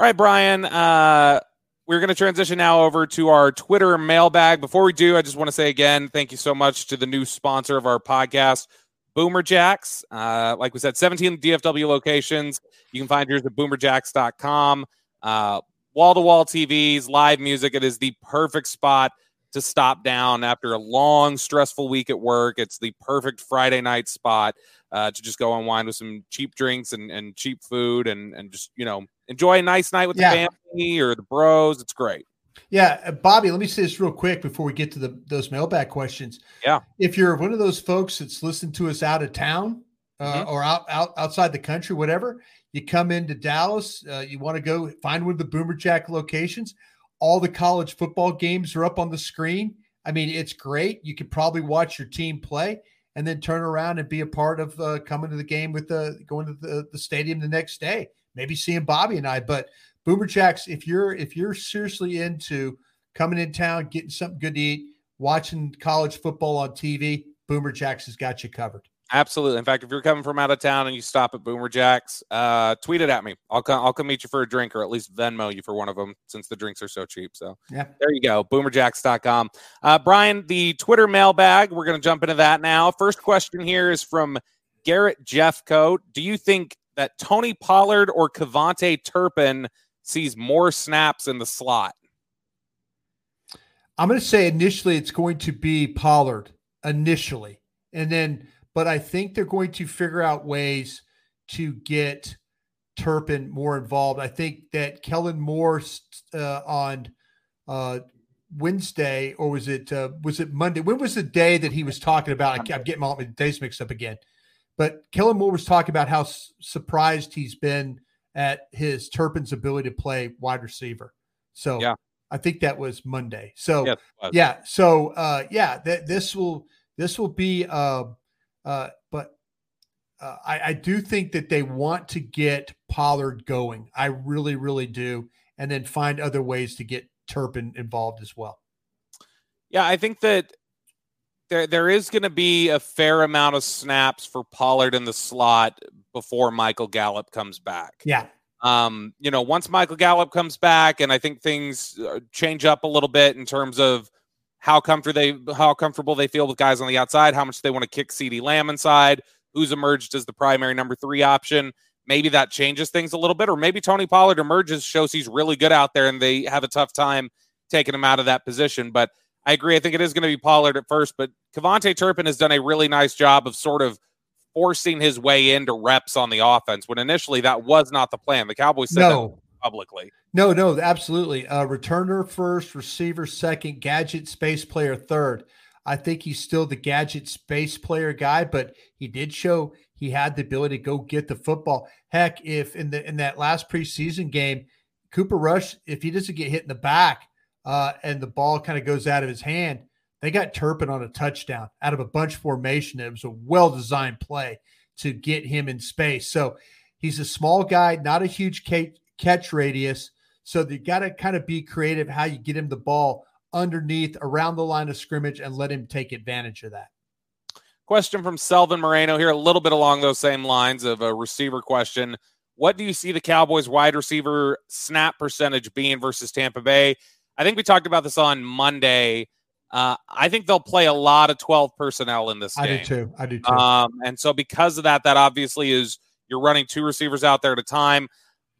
All right, Brian, we're going to transition now over to our Twitter mailbag. Before we do, I just want to say again, thank you so much to the new sponsor of our podcast, Boomer Jacks. Like we said, 17 DFW locations. You can find yours at boomerjacks.com. Wall-to-wall TVs, live music. It is the perfect spot to stop down after a long, stressful week at work. It's the perfect Friday night spot to just go unwind with some cheap drinks and cheap food and just, you know, enjoy a nice night with the family or the bros. It's great. Yeah. Bobby, let me say this real quick before we get to those mailbag questions. Yeah. If you're one of those folks that's listening to us out of town or outside the country, whatever, you come into Dallas, you want to go find one of the Boomer Jack locations. All the college football games are up on the screen. I mean, it's great. You could probably watch your team play and then turn around and be a part of coming to the game with going to the stadium the next day, maybe seeing Bobby and I. But Boomer Jacks, if you're seriously into coming in town, getting something good to eat, watching college football on TV, Boomer Jacks has got you covered. Absolutely. In fact, if you're coming from out of town and you stop at Boomer Jacks, tweet it at me. I'll come meet you for a drink, or at least Venmo you for one of them, since the drinks are so cheap. So yeah, there you go. Boomerjacks.com. Brian, the Twitter mailbag, we're going to jump into that now. First question here is from Garrett Jeffcoat. Do you think that Tony Pollard or Kavontae Turpin sees more snaps in the slot? I'm going to say initially it's going to be Pollard initially. But I think they're going to figure out ways to get Turpin more involved. I think that Kellen Moore on Wednesday, or was it Monday? When was the day that he was talking about? I'm getting all my days mixed up again. But Kellen Moore was talking about how surprised he's been at his Turpin's ability to play wide receiver. So yeah. I think that was Monday. So yes, was. Yeah. So this will be. I do think that they want to get Pollard going. I really, really do. And then find other ways to get Turpin involved as well. Yeah, I think that there is going to be a fair amount of snaps for Pollard in the slot before Michael Gallup comes back. Yeah. You know, once Michael Gallup comes back, and I think things change up a little bit in terms of how comfortable they feel with guys on the outside, how much they want to kick CeeDee Lamb inside, who's emerged as the primary number 3 option. Maybe that changes things a little bit, or maybe Tony Pollard emerges, shows he's really good out there, and they have a tough time taking him out of that position. But I agree. I think it is going to be Pollard at first, but Kavontae Turpin has done a really nice job of sort of forcing his way into reps on the offense, when initially that was not the plan. The Cowboys said no. Publicly. No, absolutely. Returner first, receiver second, gadget space player third. I think he's still the gadget space player guy, but he did show he had the ability to go get the football. Heck, if in that last preseason game, Cooper Rush, if he doesn't get hit in the back and the ball kind of goes out of his hand, they got Turpin on a touchdown out of a bunch formation. It was a well-designed play to get him in space. So he's a small guy, not a huge catch radius. So they got to kind of be creative how you get him the ball underneath, around the line of scrimmage, and let him take advantage of that. Question from Selvin Moreno here, a little bit along those same lines of a receiver question. What do you see the Cowboys wide receiver snap percentage being versus Tampa Bay? I think we talked about this on Monday. I think they'll play a lot of 12 personnel in this game. I do too. And so because of that obviously is you're running 2 receivers out there at a time.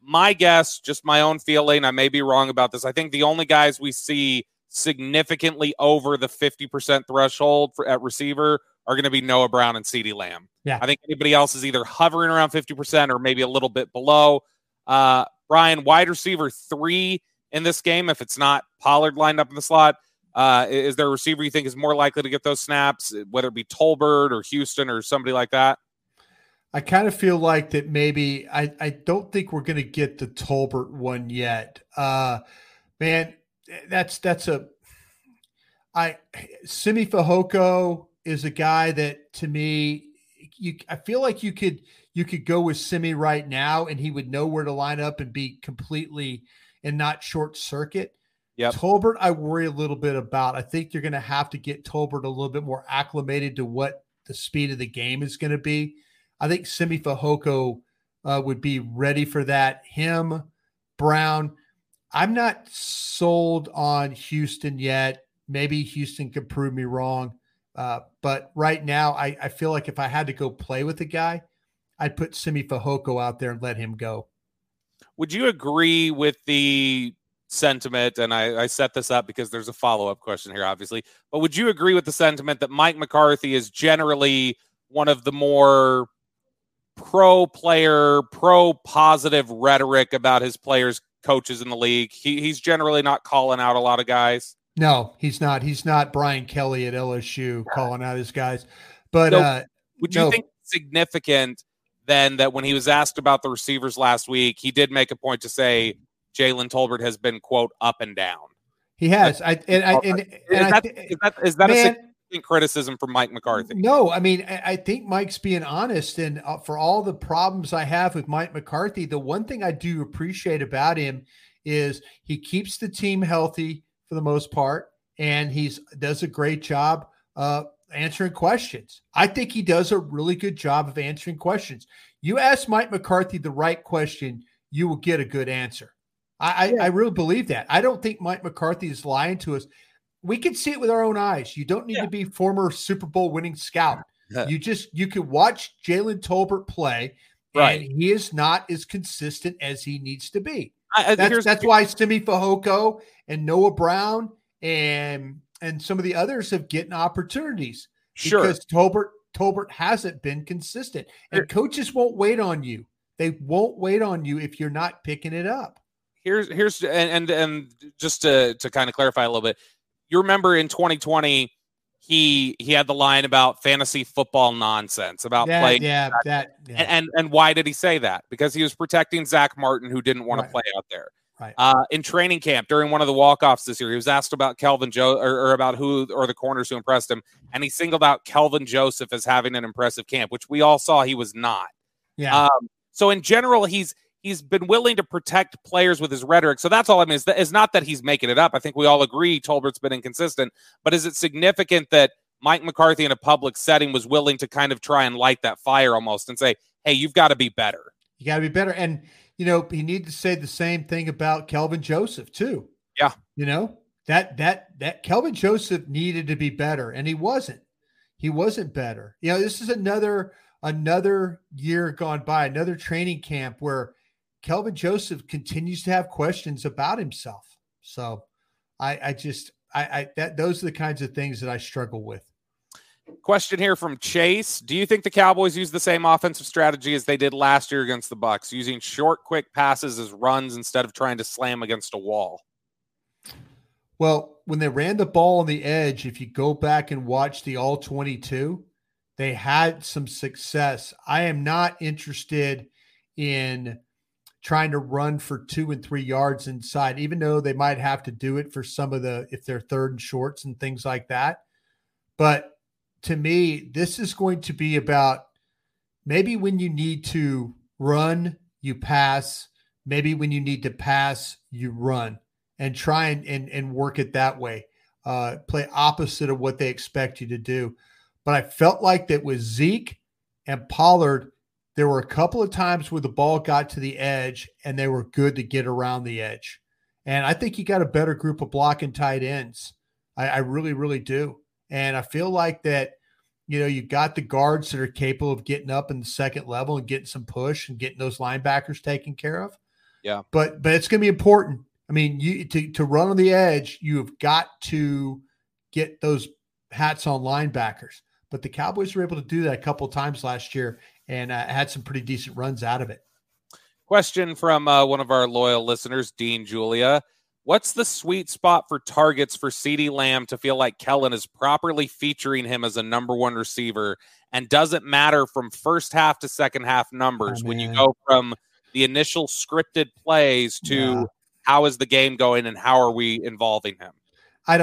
My guess, just my own feeling, I may be wrong about this. I think the only guys we see significantly over the 50% threshold at receiver are going to be Noah Brown and CeeDee Lamb. Yeah. I think anybody else is either hovering around 50% or maybe a little bit below. Brian, wide receiver 3 in this game, if it's not Pollard lined up in the slot, is there a receiver you think is more likely to get those snaps, whether it be Tolbert or Houston or somebody like that? I kind of feel like that maybe I don't think we're going to get the Tolbert one yet. Man, Simi Fehoko is a guy that, to me, I feel like you could go with Simi right now and he would know where to line up and be completely and not short circuit. Yep. Tolbert, I worry a little bit about. I think you're going to have to get Tolbert a little bit more acclimated to what the speed of the game is going to be. I think Simi Fehoko would be ready for that. Him, Brown. I'm not sold on Houston yet. Maybe Houston could prove me wrong. But right now, I feel like if I had to go play with a guy, I'd put Simi Fehoko out there and let him go. Would you agree with the sentiment? And I set this up because there's a follow-up question here, obviously. But would you agree with the sentiment that Mike McCarthy is generally one of the more pro-player, pro-positive rhetoric about his players, coaches in the league? He's generally not calling out a lot of guys. No, he's not. He's not Brian Kelly at LSU calling out his guys. But would you think it's significant then that when he was asked about the receivers last week, he did make a point to say Jalen Tolbert has been, quote, up and down. He has. Is that a criticism from Mike McCarthy? No, I mean, I think Mike's being honest. And for all the problems I have with Mike McCarthy, the one thing I do appreciate about him is he keeps the team healthy for the most part, and he does a great job answering questions. I think he does a really good job of answering questions. You ask Mike McCarthy the right question, you will get a good answer. I really believe that. I don't think Mike McCarthy is lying to us. We can see it with our own eyes. You don't need to be former Super Bowl winning scout. You can watch Jalen Tolbert play, and he is not as consistent as he needs to be. That's why Simi Fehoko and Noah Brown and some of the others have gotten opportunities. Sure. Because Tolbert hasn't been consistent. And coaches won't wait on you. They won't wait on you if you're not picking it up. Here's just to kind of clarify a little bit, you remember in 2020 he had the line about fantasy football nonsense about playing. And why did he say that? Because he was protecting Zach Martin, who didn't want to play out there. Right. In training camp during one of the walk-offs this year, he was asked about Kelvin Joseph or about who or the corners who impressed him, and he singled out Kelvin Joseph as having an impressive camp, which we all saw he was not. Yeah. So in general, he's been willing to protect players with his rhetoric. So that's all I mean. It's not that he's making it up. I think we all agree Tolbert's been inconsistent, but is it significant that Mike McCarthy in a public setting was willing to kind of try and light that fire almost and say, hey, you've got to be better. You got to be better. And, you know, he needed to say the same thing about Kelvin Joseph too. Yeah. You know, that Kelvin Joseph needed to be better, and he wasn't better. You know, this is another year gone by, another training camp where Kelvin Joseph continues to have questions about himself. So those are the kinds of things that I struggle with. Question here from Chase. Do you think the Cowboys use the same offensive strategy as they did last year against the Bucs, using short, quick passes as runs instead of trying to slam against a wall? Well, when they ran the ball on the edge, if you go back and watch the all 22, they had some success. I am not interested in trying to run for 2 and 3 yards inside, even though they might have to do it for some of if they're third and shorts and things like that. But to me, this is going to be about maybe when you need to run, you pass. Maybe when you need to pass, you run, and try and work it that way. Play opposite of what they expect you to do. But I felt like that with Zeke and Pollard, there were a couple of times where the ball got to the edge and they were good to get around the edge. And I think you got a better group of blocking tight ends. I really, really do. And I feel like that, you know, you got the guards that are capable of getting up in the second level and getting some push and getting those linebackers taken care of. Yeah. But it's going to be important. I mean, to run on the edge, you have got to get those hats on linebackers. But the Cowboys were able to do that a couple of times last year and had some pretty decent runs out of it. Question from one of our loyal listeners, Dean Julia. What's the sweet spot for targets for CeeDee Lamb to feel like Kellen is properly featuring him as a number one receiver? And does it matter from first half to second half numbers when you go from the initial scripted plays to how is the game going and how are we involving him? I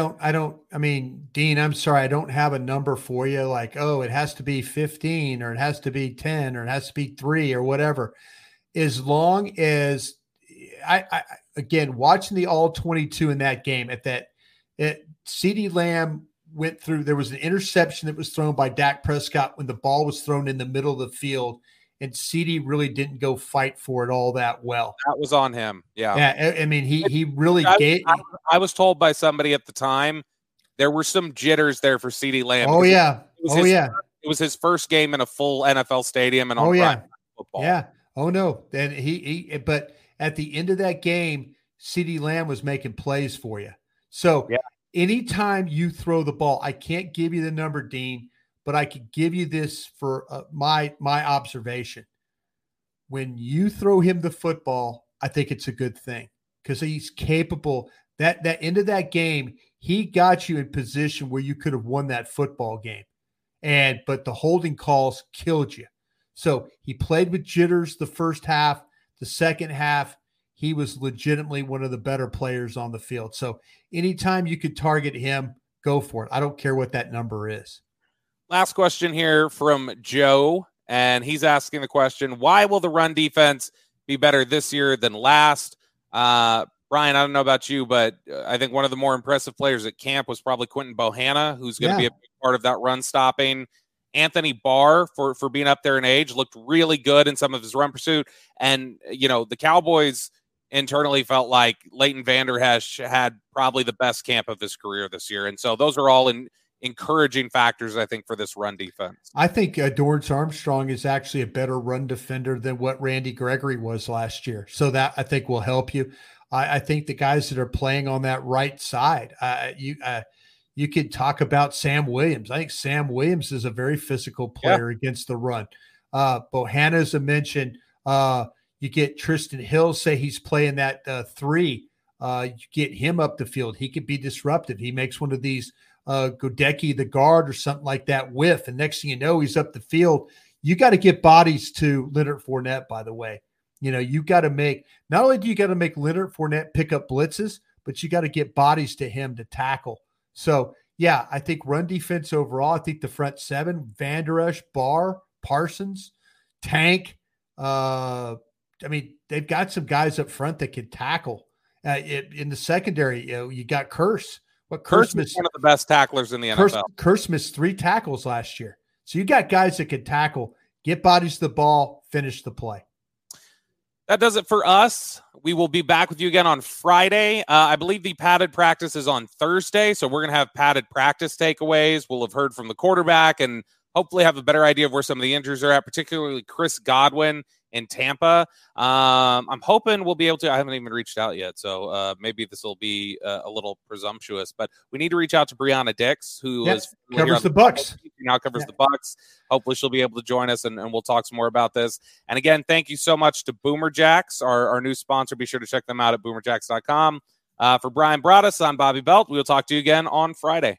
mean, Dean, I'm sorry. I don't have a number for you. Like, oh, it has to be 15 or it has to be 10 or it has to be 3 or whatever. As long as again, watching the all 22 in that game CeeDee Lamb went through, there was an interception that was thrown by Dak Prescott when the ball was thrown in the middle of the field and CeeDee really didn't go fight for it all that well. That was on him. Yeah. I mean, he really gave. I was told by somebody at the time there were some jitters there for CeeDee Lamb. Oh yeah. It was his first game in a full NFL stadium and on Friday Night Football. Yeah. Oh no. And he but at the end of that game, CeeDee Lamb was making plays for you. So anytime you throw the ball, I can't give you the number, Dean, but I could give you this for my observation. When you throw him the football, I think it's a good thing because he's capable. That end of that game, he got you in position where you could have won that football game. But the holding calls killed you. So he played with jitters the first half. The second half, he was legitimately one of the better players on the field. So anytime you could target him, go for it. I don't care what that number is. Last question here from Joe, and he's asking the question, why will the run defense be better this year than last? Brian, I don't know about you, but I think one of the more impressive players at camp was probably Quentin Bohanna, who's going to be a big part of that run stopping. Anthony Barr, for being up there in age, looked really good in some of his run pursuit. And, you know, the Cowboys internally felt like Leighton Vander Esch had probably the best camp of his career this year. And so those are all encouraging factors, I think, for this run defense. I think Dorrance Armstrong is actually a better run defender than what Randy Gregory was last year. So that, I think, will help you. I think the guys that are playing on that right side, you could talk about Sam Williams. I think Sam Williams is a very physical player against the run. Bohanna, as I mentioned, you get Tristan Hill, say he's playing that three. You get him up the field. He could be disruptive. He makes one of these Godecki, the guard, or something like that whiff. And next thing you know, he's up the field. You got to get bodies to Leonard Fournette, by the way. You know, you got to make, not only do you got to make Leonard Fournette pick up blitzes, but you got to get bodies to him to tackle. So, yeah, I think run defense overall, I think the front seven, Vander Esch, Barr, Parsons, Tank. I mean, they've got some guys up front that can tackle. In the secondary, you know, you got Curse. Curse is one of the best tacklers in the NFL. Curse missed 3 tackles last year. So you got guys that can tackle, get bodies to the ball, finish the play. That does it for us. We will be back with you again on Friday. I believe the padded practice is on Thursday, so we're going to have padded practice takeaways. We'll have heard from the quarterback and hopefully have a better idea of where some of the injuries are at, particularly Chris Godwin in Tampa. I'm hoping we'll be able to. I haven't even reached out yet, so maybe this will be a little presumptuous. But we need to reach out to Brianna Dix, who covers the Bucs. Now covers the Bucs. Hopefully she'll be able to join us, and we'll talk some more about this. And again, thank you so much to Boomer Jacks, our new sponsor. Be sure to check them out at boomerjacks.com. For Brian Broaddus, I'm Bobby Belt. We will talk to you again on Friday.